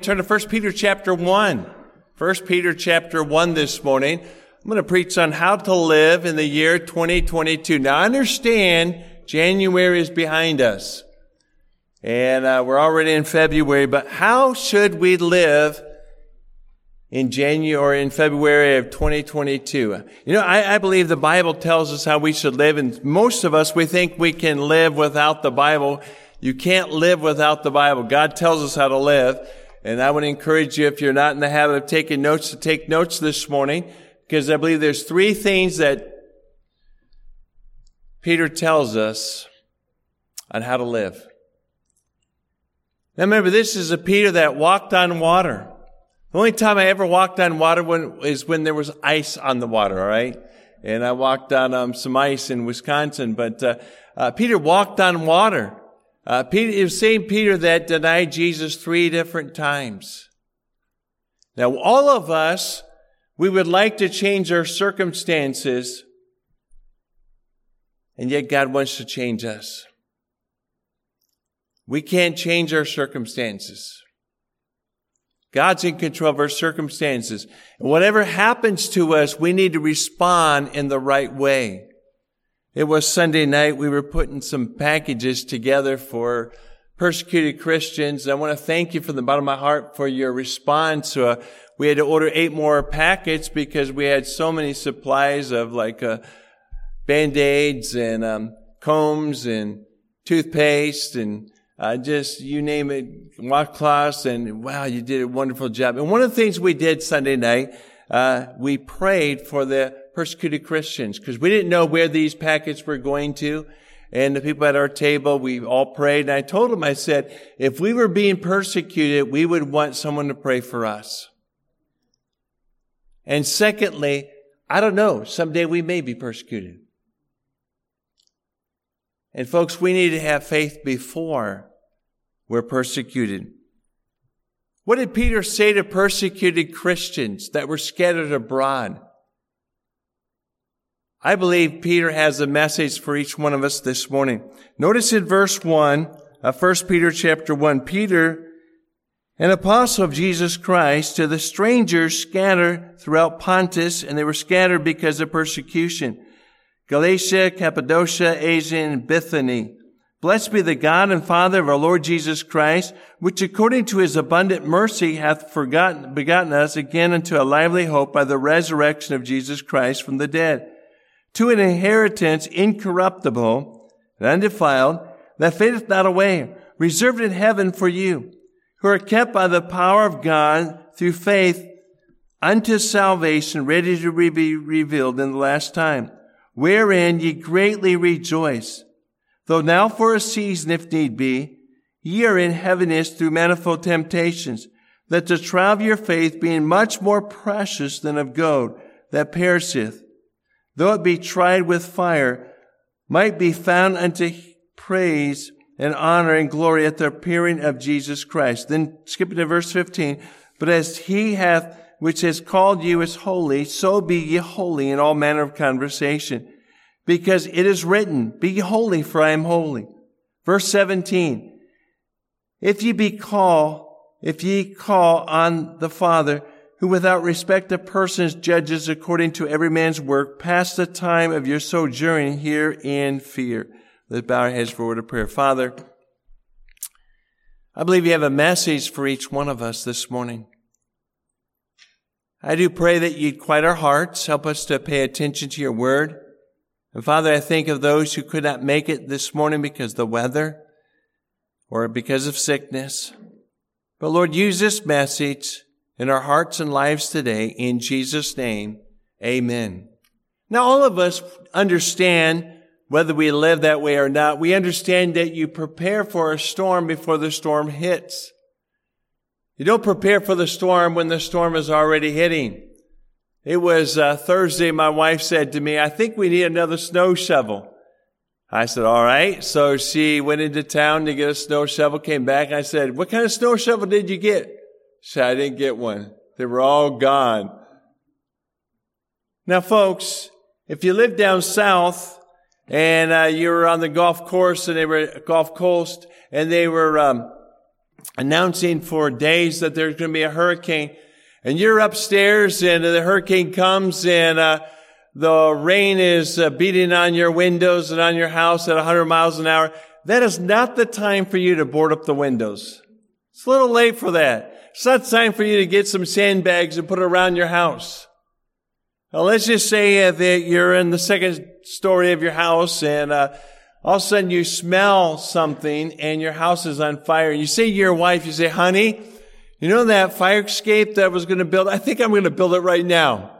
Turn to 1 Peter chapter 1. 1 Peter chapter 1 this morning. I'm going to preach on how to live in the year 2022. Now, I understand January is behind us, and we're already in February, but how should we live in January or in February of 2022? You know, I believe the Bible tells us how we should live, and most of us, we think we can live without the Bible. You can't live without the Bible. God tells us how to live. And I would encourage you, if you're not in the habit of taking notes, to take notes this morning, because I believe there's three things that Peter tells us on how to live. Now remember, this is a Peter that walked on water. The only time I ever walked on water is when there was ice on the water, all right? And I walked on some ice in Wisconsin, but Peter walked on water. Peter, it was the same Peter that denied Jesus three different times. Now, all of us, we would like to change our circumstances, and yet God wants to change us. We can't change our circumstances. God's in control of our circumstances. And whatever happens to us, we need to respond in the right way. It was Sunday night. We were putting some packages together for persecuted Christians. I want to thank you from the bottom of my heart for your response. We had to order 8 more packets because we had so many supplies of Band-Aids and combs and toothpaste and just you name it, washcloths. And wow, you did a wonderful job. And one of the things we did Sunday night, we prayed for the persecuted Christians, because we didn't know where these packets were going to. And the people at our table, we all prayed. And I told them, I said, if we were being persecuted, we would want someone to pray for us. And secondly, I don't know, someday we may be persecuted. And folks, we need to have faith before we're persecuted. What did Peter say to persecuted Christians that were scattered abroad? I believe Peter has a message for each one of us this morning. Notice in verse 1 of 1 Peter chapter 1, Peter, an apostle of Jesus Christ, to the strangers scattered throughout Pontus, and they were scattered because of persecution, Galatia, Cappadocia, Asia, and Bithynia. Blessed be the God and Father of our Lord Jesus Christ, which according to his abundant mercy hath begotten us again unto a lively hope by the resurrection of Jesus Christ from the dead, to an inheritance incorruptible and undefiled, that fadeth not away, reserved in heaven for you, who are kept by the power of God through faith unto salvation, ready to be revealed in the last time, wherein ye greatly rejoice, though now for a season, if need be, ye are in heaviness through manifold temptations, that the trial of your faith, being much more precious than of gold that perisheth, though it be tried with fire, might be found unto praise and honor and glory at the appearing of Jesus Christ. Then skipping to verse 15, but as he hath, which has called you, is holy, so be ye holy in all manner of conversation. Because it is written, be ye holy, for I am holy. Verse 17, if ye call on the Father, who without respect of persons judges according to every man's work, pass the time of your sojourning here in fear. Let's bow our heads for a word of prayer. Father, I believe you have a message for each one of us this morning. I do pray that you'd quiet our hearts, help us to pay attention to your word. And Father, I think of those who could not make it this morning because of the weather or because of sickness. But Lord, use this message in our hearts and lives today, in Jesus' name, amen. Now, all of us understand, whether we live that way or not, we understand that you prepare for a storm before the storm hits. You don't prepare for the storm when the storm is already hitting. It was Thursday, my wife said to me, I think we need another snow shovel. I said, all right. So she went into town to get a snow shovel, came back, and I said, what kind of snow shovel did you get? So I didn't get one. They were all gone. Now, folks, if you live down south and you were on the golf course and they were golf coast and they were announcing for days that there's going to be a hurricane. And you're upstairs and the hurricane comes and the rain is beating on your windows and on your house at 100 miles an hour. That is not the time for you to board up the windows. It's a little late for that. It's not time for you to get some sandbags and put it around your house. Now, let's just say that you're in the second story of your house and all of a sudden you smell something and your house is on fire. You say to your wife, you say, honey, you know that fire escape that I was going to build? I think I'm going to build it right now.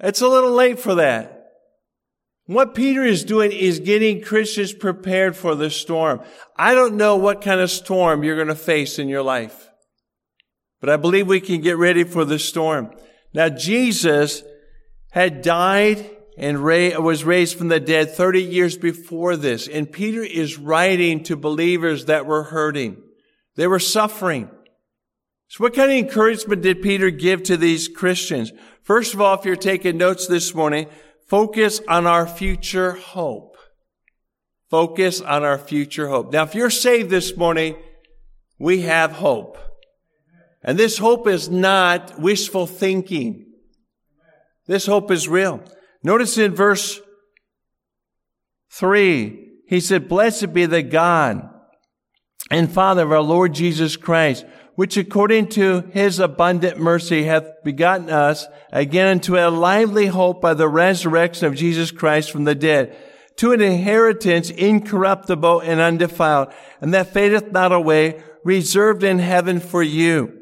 It's a little late for that. What Peter is doing is getting Christians prepared for the storm. I don't know what kind of storm you're going to face in your life, but I believe we can get ready for the storm. Now, Jesus had died and was raised from the dead 30 years before this, and Peter is writing to believers that were hurting. They were suffering. So what kind of encouragement did Peter give to these Christians? First of all, if you're taking notes this morning, focus on our future hope. Focus on our future hope. Now, if you're saved this morning, we have hope. And this hope is not wishful thinking. This hope is real. Notice in verse 3, he said, blessed be the God and Father of our Lord Jesus Christ, which according to his abundant mercy hath begotten us again unto a lively hope by the resurrection of Jesus Christ from the dead, to an inheritance incorruptible and undefiled, and that fadeth not away, reserved in heaven for you,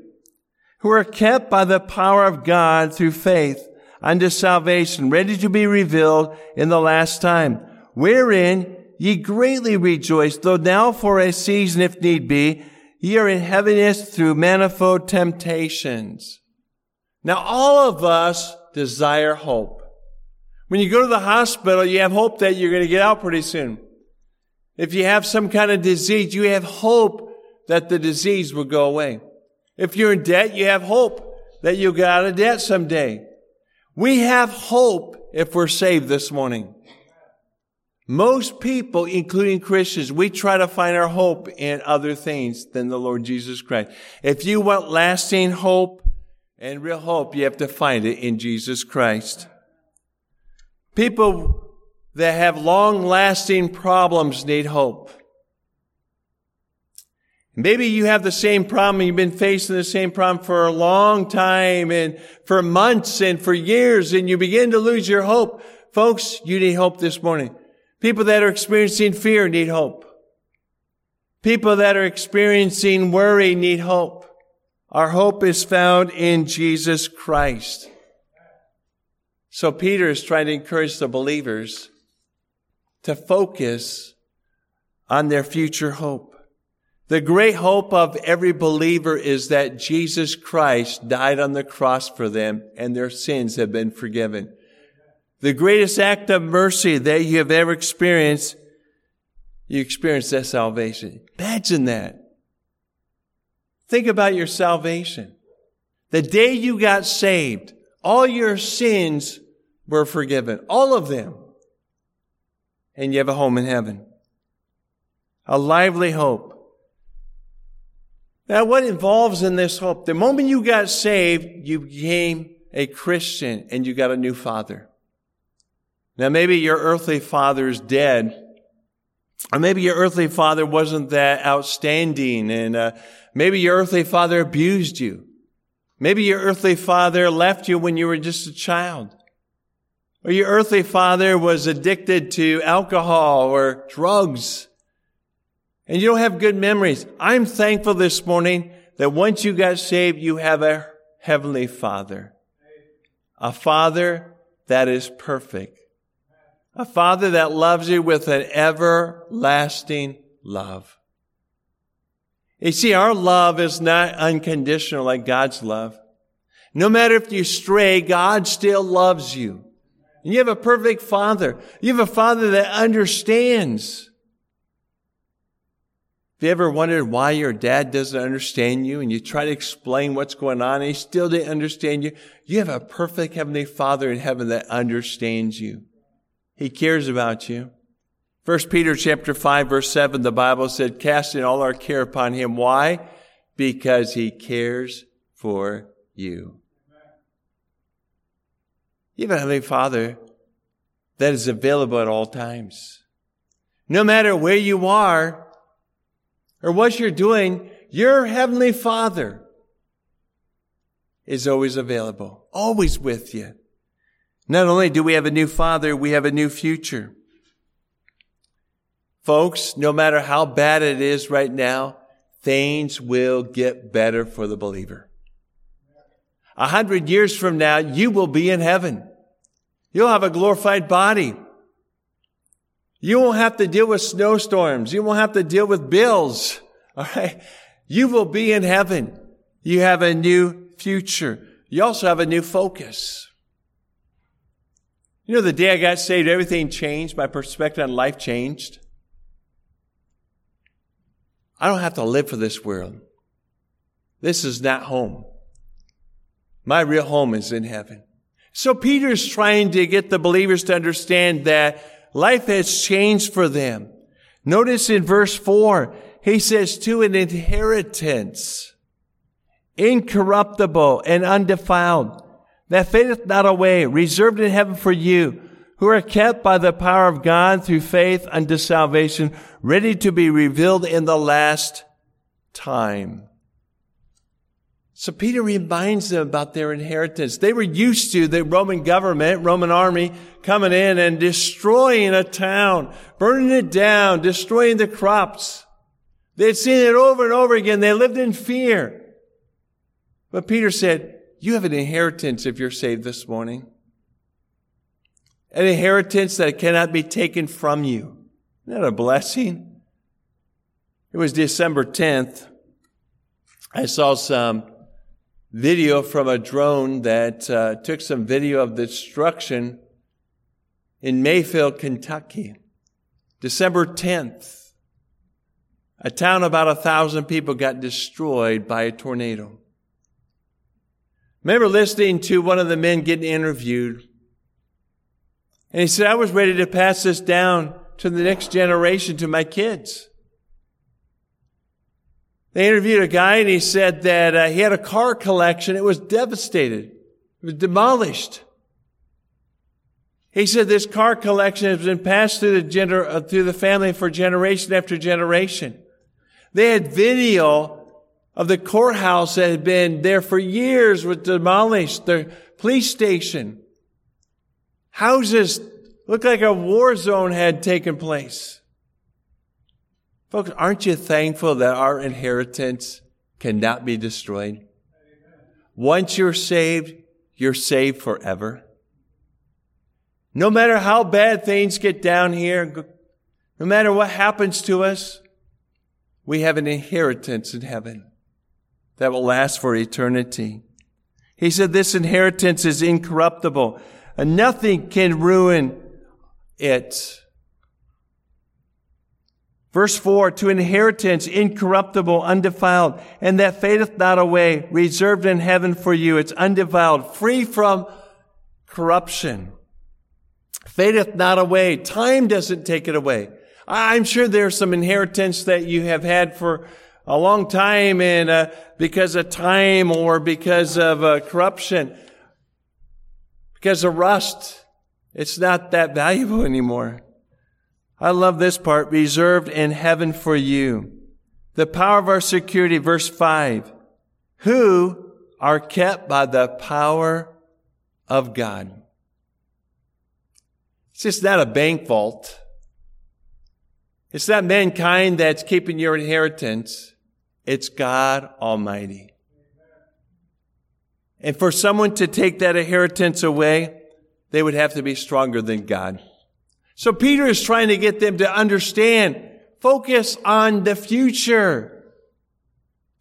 who are kept by the power of God through faith unto salvation, ready to be revealed in the last time, wherein ye greatly rejoice, though now for a season, if need be, ye are in heaviness through manifold temptations. Now, all of us desire hope. When you go to the hospital, you have hope that you're going to get out pretty soon. If you have some kind of disease, you have hope that the disease will go away. If you're in debt, you have hope that you'll get out of debt someday. We have hope if we're saved this morning. Most people, including Christians, we try to find our hope in other things than the Lord Jesus Christ. If you want lasting hope and real hope, you have to find it in Jesus Christ. People that have long-lasting problems need hope. Maybe you have the same problem, you've been facing the same problem for a long time and for months and for years, and you begin to lose your hope. Folks, you need hope this morning. People that are experiencing fear need hope. People that are experiencing worry need hope. Our hope is found in Jesus Christ. So Peter is trying to encourage the believers to focus on their future hope. The great hope of every believer is that Jesus Christ died on the cross for them and their sins have been forgiven. The greatest act of mercy that you have ever experienced, you experience that salvation. Imagine that. Think about your salvation. The day you got saved, all your sins were forgiven. All of them. And you have a home in heaven. A lively hope. Now, what involves in this hope? The moment you got saved, you became a Christian and you got a new father. Now, maybe your earthly father is dead, or maybe your earthly father wasn't that outstanding, and maybe your earthly father abused you. Maybe your earthly father left you when you were just a child, or your earthly father was addicted to alcohol or drugs, and you don't have good memories. I'm thankful this morning that once you got saved, you have a heavenly father, a father that is perfect. A father that loves you with an everlasting love. You see, our love is not unconditional like God's love. No matter if you stray, God still loves you. And you have a perfect father. You have a father that understands. Have you ever wondered why your dad doesn't understand you and you try to explain what's going on and he still didn't understand you? You have a perfect heavenly father in heaven that understands you. He cares about you. 1 Peter chapter 5, verse 7, the Bible said, casting all our care upon him. Why? Because he cares for you. You have a Heavenly Father that is available at all times. No matter where you are or what you're doing, your Heavenly Father is always available, always with you. Not only do we have a new Father, we have a new future. Folks, no matter how bad it is right now, things will get better for the believer. 100 years from now, you will be in heaven. You'll have a glorified body. You won't have to deal with snowstorms. You won't have to deal with bills. All right? You will be in heaven. You have a new future. You also have a new focus. You know, the day I got saved, everything changed. My perspective on life changed. I don't have to live for this world. This is not home. My real home is in heaven. So Peter's trying to get the believers to understand that life has changed for them. Notice in verse 4, he says, to an inheritance, incorruptible and undefiled, that fadeth not away, reserved in heaven for you, who are kept by the power of God through faith unto salvation, ready to be revealed in the last time. So Peter reminds them about their inheritance. They were used to the Roman government, Roman army, coming in and destroying a town, burning it down, destroying the crops. They'd seen it over and over again. They lived in fear. But Peter said, you have an inheritance if you're saved this morning. An inheritance that cannot be taken from you. Isn't that a blessing? It was December 10th. I saw some video from a drone that took some video of destruction in Mayfield, Kentucky. December 10th. A town about 1,000 people got destroyed by a tornado. Remember listening to one of the men getting interviewed. And he said, I was ready to pass this down to the next generation, to my kids. They interviewed a guy and he said that he had a car collection. It was devastated. It was demolished. He said this car collection has been passed through the family for generation after generation. They had video of the courthouse that had been there for years, was demolished. The police station. Houses looked like a war zone had taken place. Folks, aren't you thankful that our inheritance cannot be destroyed? Once you're saved forever. No matter how bad things get down here, no matter what happens to us, we have an inheritance in heaven that will last for eternity. He said this inheritance is incorruptible. And nothing can ruin it. Verse 4, to inheritance incorruptible, undefiled, and that fadeth not away, reserved in heaven for you. It's undefiled, free from corruption. Fadeth not away. Time doesn't take it away. I'm sure there's some inheritance that you have had for a long time, and because of time or because of corruption. Because of rust, it's not that valuable anymore. I love this part, reserved in heaven for you. The power of our security, verse 5, who are kept by the power of God. It's just not a bank vault. It's not mankind that's keeping your inheritance. It's God Almighty. And for someone to take that inheritance away, they would have to be stronger than God. So Peter is trying to get them to understand, focus on the future.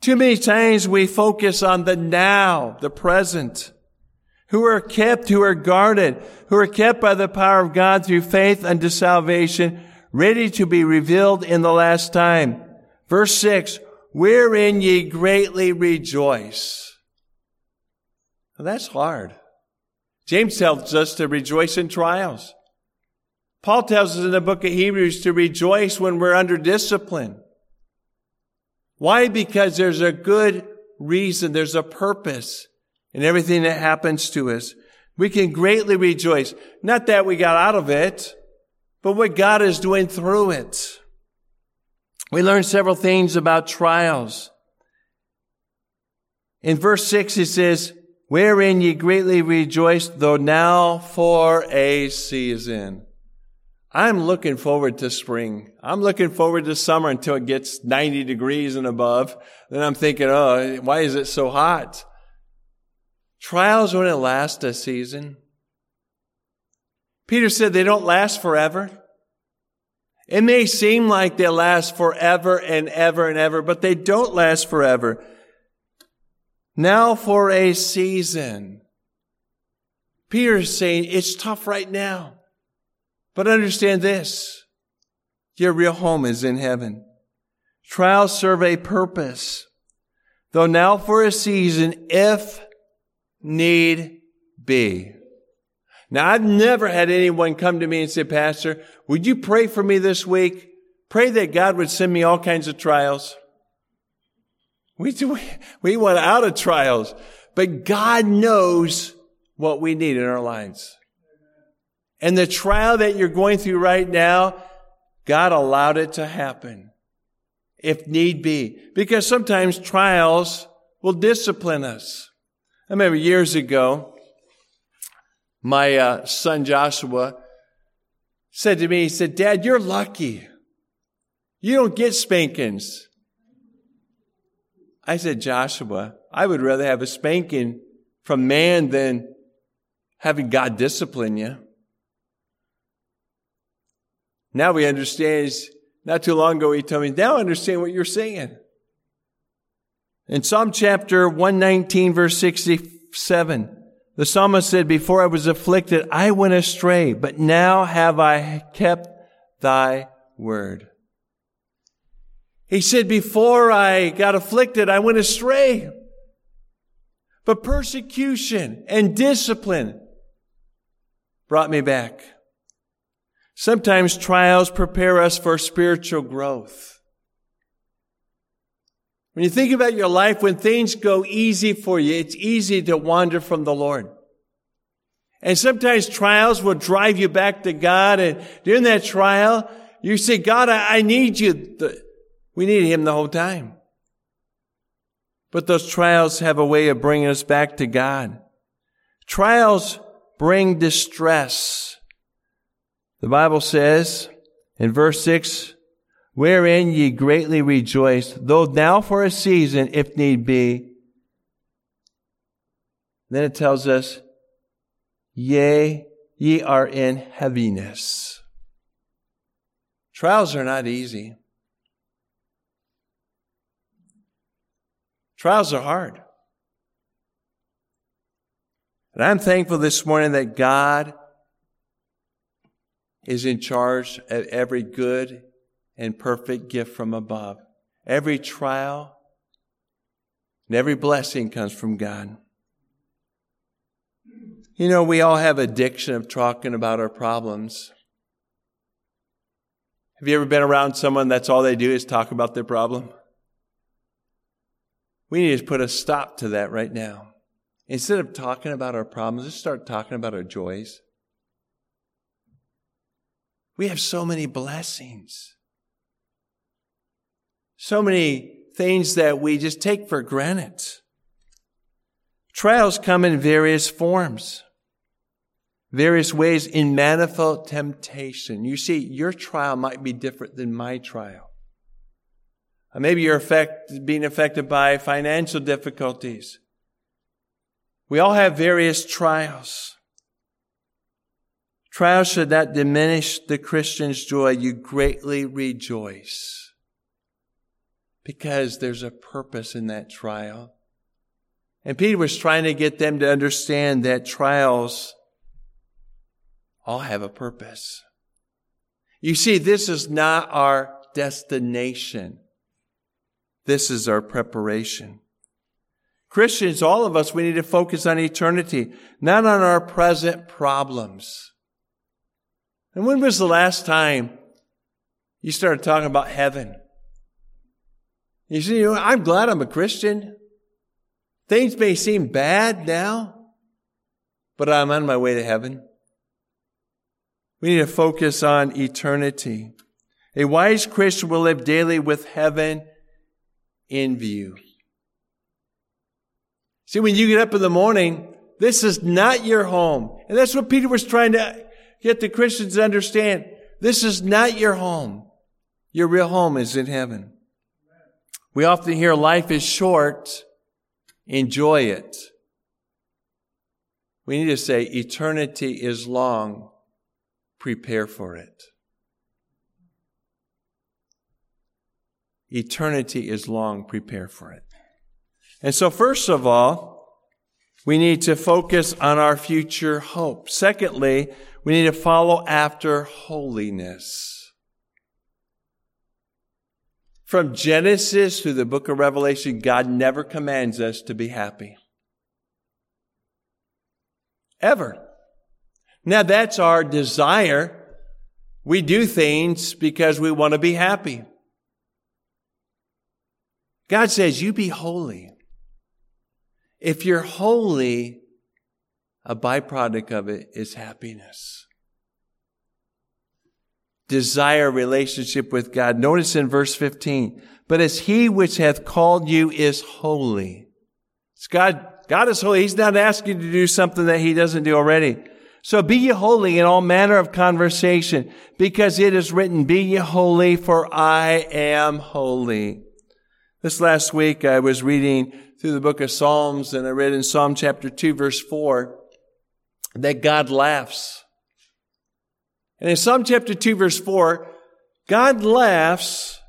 Too many times we focus on the now, the present. Who are kept, who are guarded, who are kept by the power of God through faith unto salvation, ready to be revealed in the last time. Verse 6, wherein ye greatly rejoice. Well, that's hard. James tells us to rejoice in trials. Paul tells us in the book of Hebrews to rejoice when we're under discipline. Why? Because there's a good reason, there's a purpose in everything that happens to us. We can greatly rejoice. Not that we got out of it, but what God is doing through it. We learn several things about trials. In verse 6, he says, wherein ye greatly rejoice, though now for a season. I'm looking forward to spring. I'm looking forward to summer until it gets 90 degrees and above. Then I'm thinking, oh, why is it so hot? Trials wouldn't last a season. Peter said they don't last forever. It may seem like they last forever and ever and ever, but they don't last forever. Now for a season. Peter's saying it's tough right now. But understand this, your real home is in heaven. Trials serve a purpose, though now for a season, if need be. Now, I've never had anyone come to me and say, Pastor, would you pray for me this week? Pray that God would send me all kinds of trials. We want out of trials, but God knows what we need in our lives. And the trial that you're going through right now, God allowed it to happen, if need be. Because sometimes trials will discipline us. I remember years ago, my son Joshua said to me, he said, Dad, you're lucky. You don't get spankings. I said, Joshua, I would rather have a spanking from man than having God discipline you. Now we understand, not too long ago he told me, now I understand what you're saying. In Psalm chapter 119, verse 67, the psalmist said, before I was afflicted, I went astray, but now have I kept thy word. He said, before I got afflicted, I went astray. But persecution and discipline brought me back. Sometimes trials prepare us for spiritual growth. When you think about your life, when things go easy for you, it's easy to wander from the Lord. And sometimes trials will drive you back to God. And during that trial, you say, God, I need you. We needed him the whole time. But those trials have a way of bringing us back to God. Trials bring distress. The Bible says in verse 6, wherein ye greatly rejoice, though now for a season, if need be. Then it tells us, yea, ye are in heaviness. Trials are not easy. Trials are hard. And I'm thankful this morning that God is in charge of every good and perfect gift from above. Every trial and every blessing comes from God. You know, we all have addiction of talking about our problems. Have you ever been around someone that's all they do is talk about their problem? We need to put a stop to that right now. Instead of talking about our problems, let's start talking about our joys. We have so many blessings. So many things that we just take for granted. Trials come in various forms, various ways, in manifold temptation. You see, your trial might be different than my trial. Maybe you're being affected by financial difficulties. We all have various trials. Trials should not diminish the Christian's joy. You greatly rejoice because there's a purpose in that trial. And Peter was trying to get them to understand that trials all have a purpose. You see, this is not our destination. This is our preparation. Christians, all of us, we need to focus on eternity, not on our present problems. And when was the last time you started talking about heaven? You see, I'm glad I'm a Christian. Things may seem bad now, but I'm on my way to heaven. We need to focus on eternity. A wise Christian will live daily with heaven in view. See, when you get up in the morning, this is not your home. And that's what Peter was trying to get the Christians to understand. This is not your home. Your real home is in heaven. We often hear life is short. Enjoy it. We need to say eternity is long. Prepare for it. Eternity is long. Prepare for it. And so first of all, we need to focus on our future hope. Secondly, we need to follow after holiness. From Genesis through the book of Revelation, God never commands us to be happy. Ever. Now that's our desire. We do things because we want to be happy. God says, you be holy. If you're holy, a byproduct of it is happiness. Desire relationship with God. Notice in verse 15, but as he which hath called you is holy. It's God is holy. He's not asking you to do something that he doesn't do already. So be ye holy in all manner of conversation, because it is written, be ye holy, for I am holy. This last week I was reading through the book of Psalms, and I read in Psalm chapter 2, verse 4, that God laughs. And in Psalm chapter 2, verse 4, God laughs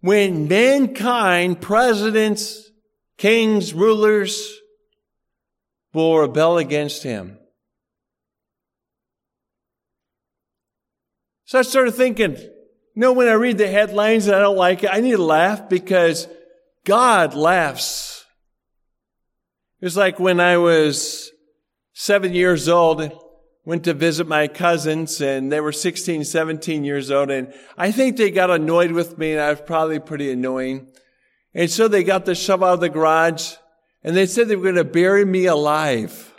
when mankind, presidents, kings, rulers, will rebel against him. So I started thinking, when I read the headlines and I don't like it, I need to laugh because God laughs. It was like when I was 7 years old, went to visit my cousins, and they were 16, 17 years old, and I think they got annoyed with me, and I was probably pretty annoying. And so they got the shovel out of the garage, and they said they were going to bury me alive.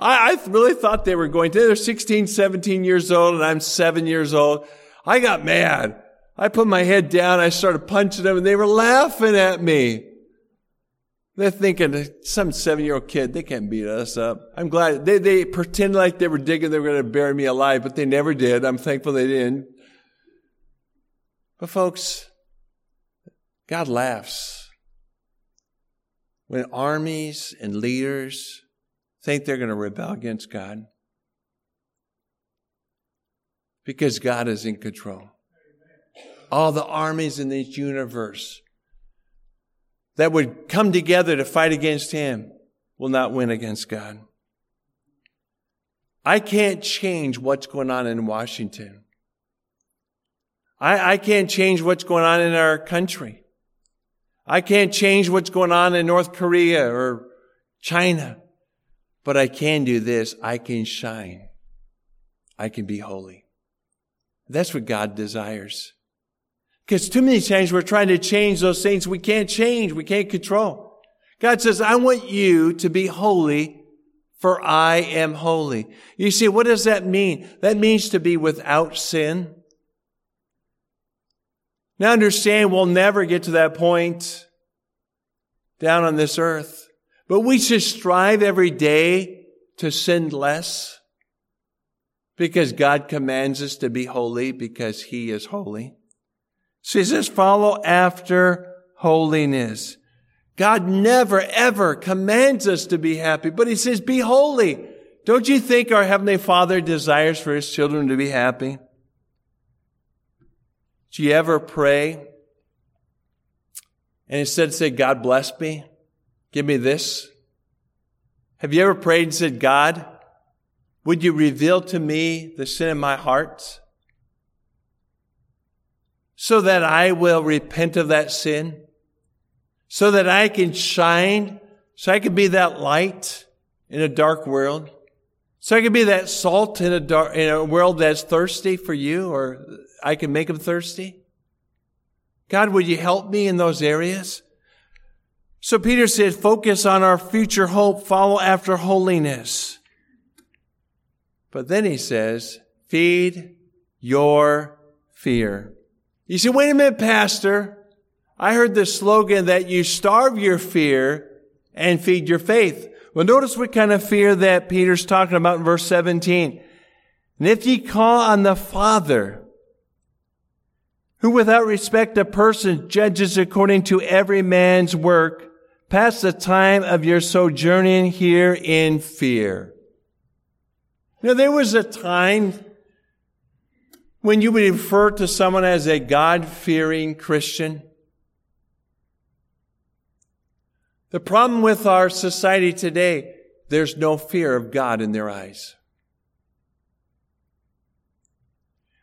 I really thought they were going to. They're 16, 17 years old, and I'm 7 years old. I got mad. I put my head down. I started punching them, and they were laughing at me. They're thinking, some 7-year-old kid, they can't beat us up. I'm glad. They pretend like they were digging they were going to bury me alive, but they never did. I'm thankful they didn't. But folks, God laughs when armies and leaders think they're going to rebel against God, because God is in control. All the armies in this universe that would come together to fight against him will not win against God. I can't change what's going on in Washington. I can't change what's going on in our country. I can't change what's going on in North Korea or China. But I can do this. I can shine. I can be holy. That's what God desires. Because too many times we're trying to change those things we can't change, we can't control. God says, I want you to be holy, for I am holy. You see, what does that mean? That means to be without sin. Now understand, we'll never get to that point down on this earth. But we should strive every day to sin less, because God commands us to be holy because he is holy. So he says, follow after holiness. God never, ever commands us to be happy, but he says, be holy. Don't you think our Heavenly Father desires for his children to be happy? Do you ever pray and instead say, God bless me? Give me this. Have you ever prayed and said, God, would you reveal to me the sin in my heart so that I will repent of that sin, so that I can shine, so I can be that light in a dark world? So I can be that salt in a world that's thirsty for you, or I can make them thirsty. God, would you help me in those areas? So Peter said, focus on our future hope, follow after holiness. But then he says, feed your fear. You say, wait a minute, Pastor. I heard this slogan that you starve your fear and feed your faith. Well, notice what kind of fear that Peter's talking about in verse 17. And if ye call on the Father, who without respect of person judges according to every man's work, pass the time of your sojourning here in fear. Now, there was a time when you would refer to someone as a God-fearing Christian. The problem with our society today, there's no fear of God in their eyes.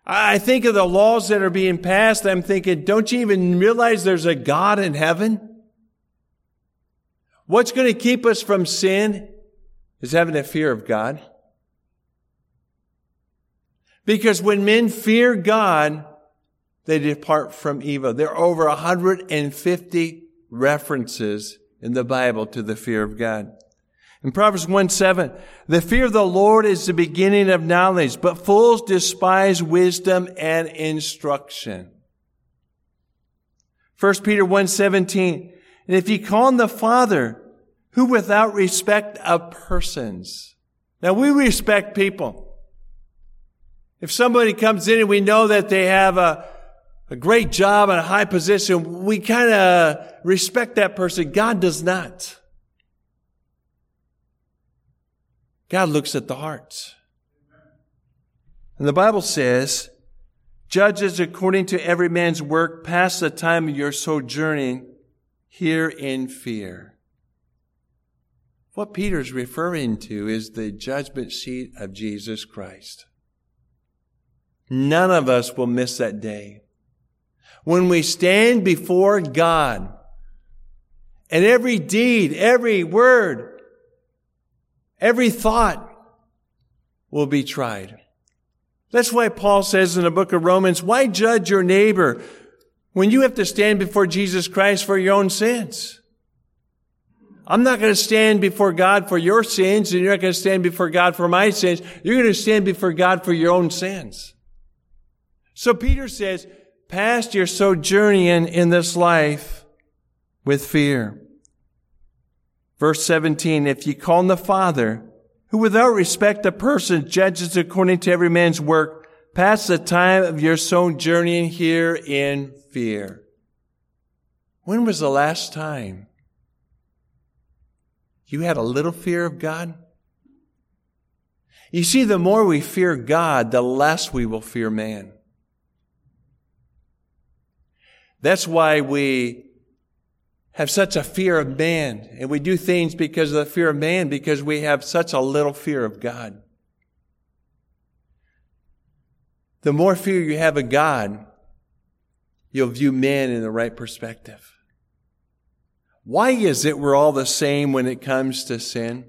I think of the laws that are being passed. I'm thinking, don't you even realize there's a God in heaven? What's going to keep us from sin is having a fear of God. Because when men fear God, they depart from evil. There are over 150 references in the Bible to the fear of God. In Proverbs 1:7, the fear of the Lord is the beginning of knowledge, but fools despise wisdom and instruction. 1 Peter 1:17, and if ye call on the Father, who without respect of persons. Now we respect people. If somebody comes in and we know that they have a great job and a high position, we kind of respect that person. God does not. God looks at the hearts. And the Bible says, judges according to every man's work, pass the time of your sojourning here in fear. What Peter's referring to is the judgment seat of Jesus Christ. None of us will miss that day. When we stand before God, and every deed, every word, every thought will be tried. That's why Paul says in the book of Romans, why judge your neighbor when you have to stand before Jesus Christ for your own sins? I'm not going to stand before God for your sins, and you're not going to stand before God for my sins. You're going to stand before God for your own sins. So Peter says, past your sojourning in this life with fear. Verse 17, if ye call on the Father, who without respect of person judges according to every man's work, pass the time of your sojourning here in fear. When was the last time you had a little fear of God? You see, the more we fear God, the less we will fear man. That's why we have such a fear of man, and we do things because of the fear of man, because we have such a little fear of God. The more fear you have of God, you'll view man in the right perspective. Why is it we're all the same when it comes to sin?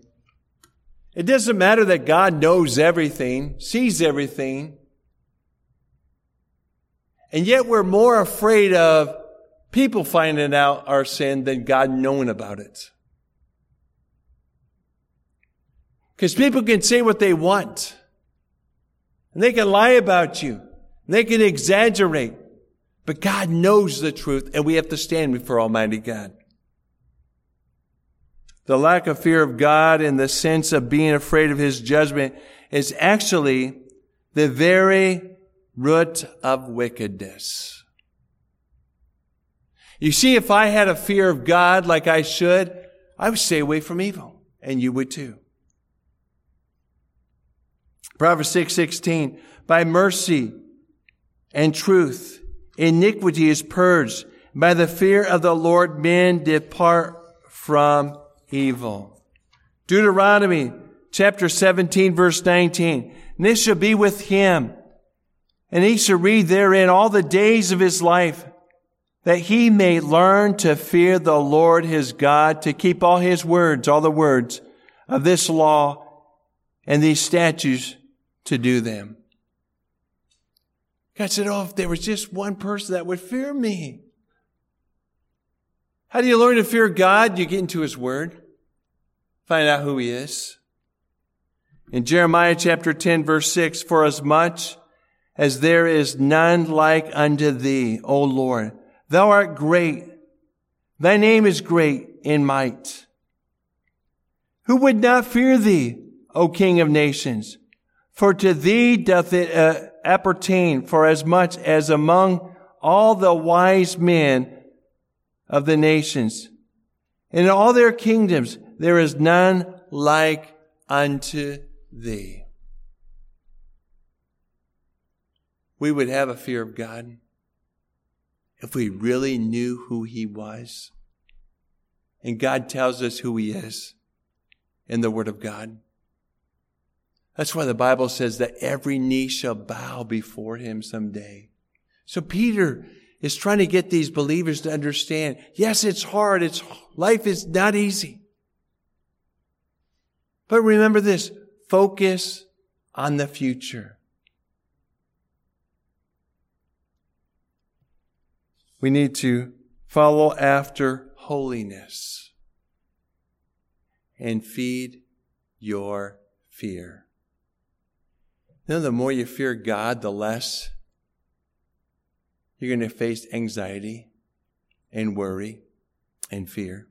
It doesn't matter that God knows everything, sees everything, and yet we're more afraid of people finding out our sin than God knowing about it. Because people can say what they want. And they can lie about you. And they can exaggerate. But God knows the truth, and we have to stand before Almighty God. The lack of fear of God in the sense of being afraid of His judgment is actually the very root of wickedness. You see, if I had a fear of God like I should, I would stay away from evil, and you would too. Proverbs 6:16, by mercy and truth, iniquity is purged. By the fear of the Lord, men depart from evil. Deuteronomy chapter 17, verse 19, and this shall be with him, and he shall read therein all the days of his life, that he may learn to fear the Lord his God, to keep all his words, all the words of this law, and these statues to do them. God said, oh, if there was just one person that would fear me. How do you learn to fear God? You get into his word. Find out who he is. In Jeremiah chapter 10, verse 6, for as much as there is none like unto thee, O Lord, thou art great. Thy name is great in might. Who would not fear thee, O King of nations? For to thee doth it appertain, for as much as among all the wise men of the nations, in all their kingdoms, there is none like unto thee. We would have a fear of God if we really knew who he was. And God tells us who he is in the Word of God. That's why the Bible says that every knee shall bow before him someday. So Peter is trying to get these believers to understand, yes, it's hard. Life is not easy. But remember this, focus on the future. We need to follow after holiness and feed your fear. Now, the more you fear God, the less you're going to face anxiety and worry and fear.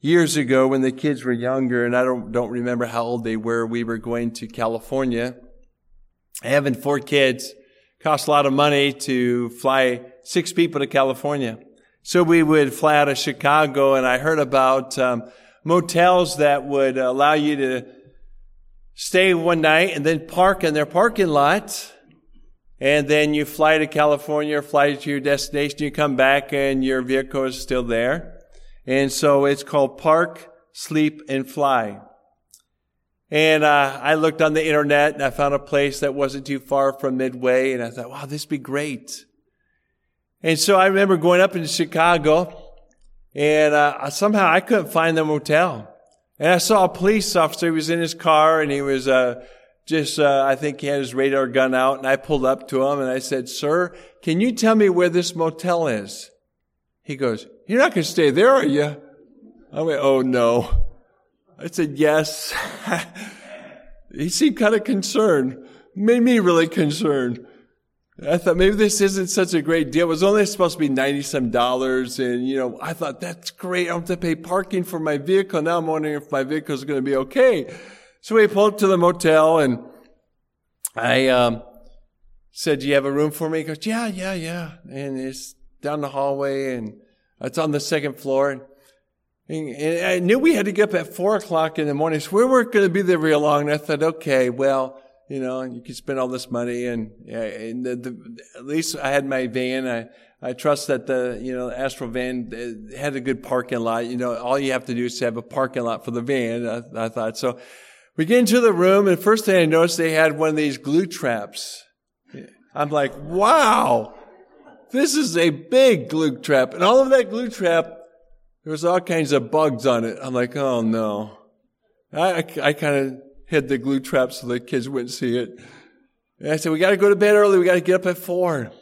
Years ago, when the kids were younger, and I don't remember how old they were, we were going to California. Having four kids cost a lot of money to fly six people to California. So we would fly out of Chicago, and I heard about motels that would allow you to stay one night and then park in their parking lot. And then you fly to California, fly to your destination, you come back, and your vehicle is still there. And so it's called Park, Sleep, and Fly. And I looked on the internet and I found a place that wasn't too far from Midway. And I thought, wow, this would be great. And so I remember going up into Chicago and somehow I couldn't find the motel. And I saw a police officer. He was in his car and he was I think he had his radar gun out. And I pulled up to him and I said, sir, can you tell me where this motel is? He goes, you're not going to stay there, are you? I went, oh, no. I said, yes. He seemed kind of concerned. Made me really concerned. I thought, maybe this isn't such a great deal. It was only supposed to be $90-some. And, I thought, that's great. I don't have to pay parking for my vehicle. Now I'm wondering if my vehicle is going to be okay. So we pulled up to the motel, and I said, do you have a room for me? He goes, yeah. And it's down the hallway, and it's on the second floor. And I knew we had to get up at 4:00 in the morning, so we weren't going to be there very long. And I thought, okay, well, you can spend all this money. And at least I had my van. I trust that the Astro van had a good parking lot. All you have to do is have a parking lot for the van, I thought. So we get into the room, and the first thing I noticed, they had one of these glue traps. I'm like, wow. This is a big glue trap. And all of that glue trap, there was all kinds of bugs on it. I'm like, oh, no. I kind of hid the glue trap so the kids wouldn't see it. And I said, we got to go to bed early. We got to get up at 4:00.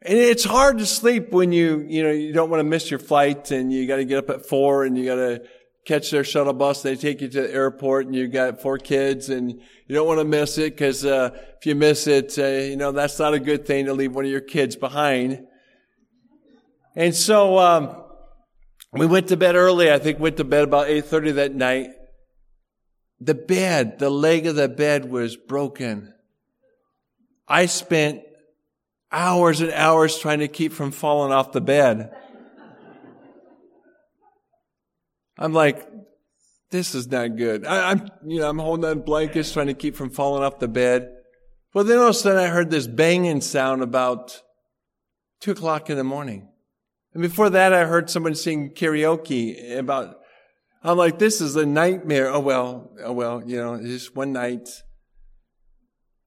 And it's hard to sleep when you don't want to miss your flight, and you got to get up at 4:00, and you got to catch their shuttle bus. They take you to the airport, and you got four kids, and you don't want to miss it because if you miss it, that's not a good thing to leave one of your kids behind. And so we went to bed early. I think went to bed about 8:30 that night. The leg of the bed was broken. I spent hours and hours trying to keep from falling off the bed. I'm like, this is not good. I'm holding on blankets, trying to keep from falling off the bed. Well, then all of a sudden I heard this banging sound about 2:00 in the morning. And before that, I heard someone sing karaoke I'm like, this is a nightmare. Oh well, it's just one night.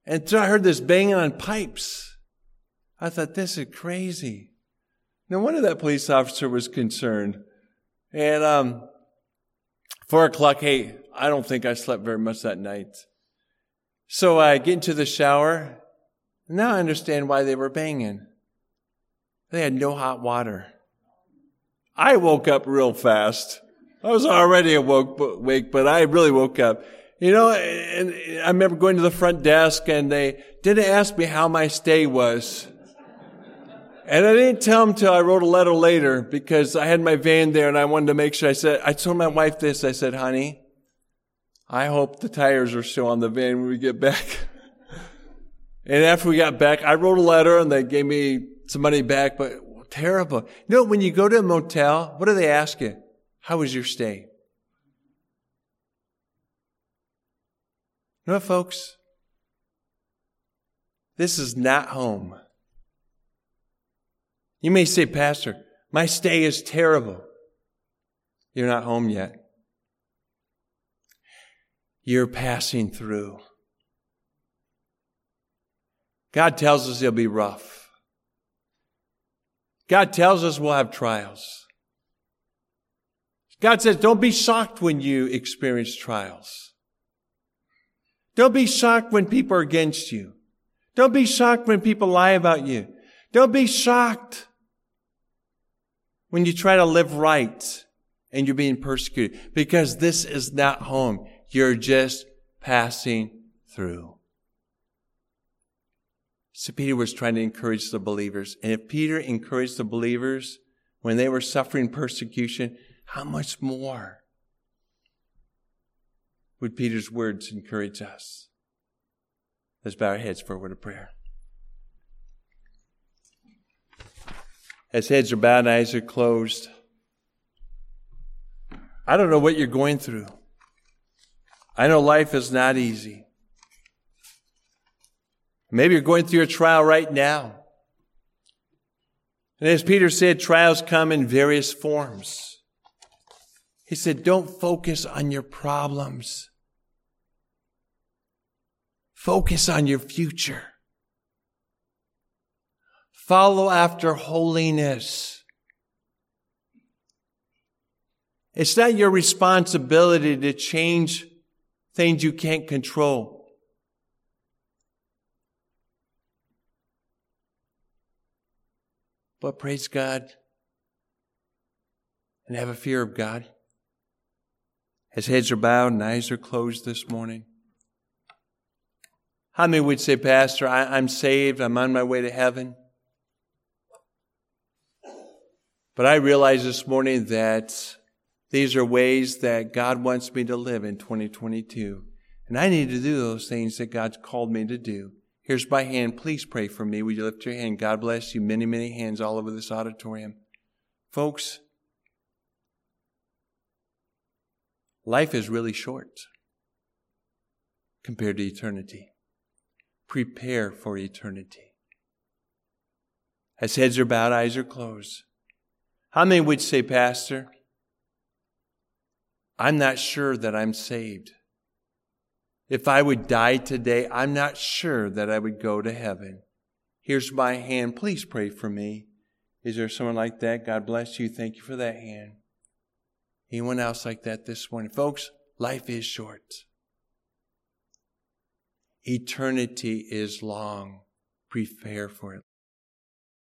And so I heard this banging on pipes. I thought, this is crazy. No wonder that police officer was concerned. And, 4 o'clock, hey, I don't think I slept very much that night. So I get into the shower. Now I understand why they were banging. They had no hot water. I woke up real fast. I was already awake, but I really woke up. You know, and I remember going to the front desk, and they didn't ask me how my stay was. And I didn't tell them till I wrote a letter later, because I had my van there, and I wanted to make sure. I told my wife this. I said, honey, I hope the tires are still on the van when we get back. And after we got back, I wrote a letter, and they gave me some money back, but terrible. You know, when you go to a motel, what do they ask you? How was your stay? You know, folks, this is not home. You may say, Pastor, my stay is terrible. You're not home yet. You're passing through. God tells us it'll be rough. God tells us we'll have trials. God says, don't be shocked when you experience trials. Don't be shocked when people are against you. Don't be shocked when people lie about you. Don't be shocked when you try to live right and you're being persecuted, because this is not home. You're just passing through. So Peter was trying to encourage the believers. And if Peter encouraged the believers when they were suffering persecution, how much more would Peter's words encourage us? Let's bow our heads for a word of prayer. As heads are bowed and eyes are closed, I don't know what you're going through. I know life is not easy. Maybe you're going through a trial right now. And as Peter said, trials come in various forms. He said, don't focus on your problems. Focus on your future. Follow after holiness. It's not your responsibility to change things you can't control. But praise God and have a fear of God. As heads are bowed and eyes are closed this morning, how many would say, Pastor, I'm saved, I'm on my way to heaven? But I realize this morning that these are ways that God wants me to live in 2022. And I need to do those things that God's called me to do. Here's my hand. Please pray for me. Would you lift your hand? God bless you. Many, many hands all over this auditorium. Folks, life is really short compared to eternity. Prepare for eternity. As heads are bowed, eyes are closed. How many would say, Pastor, I'm not sure that I'm saved. If I would die today, I'm not sure that I would go to heaven. Here's my hand. Please pray for me. Is there someone like that? God bless you. Thank you for that hand. Anyone else like that this morning? Folks, life is short. Eternity is long. Prepare for it.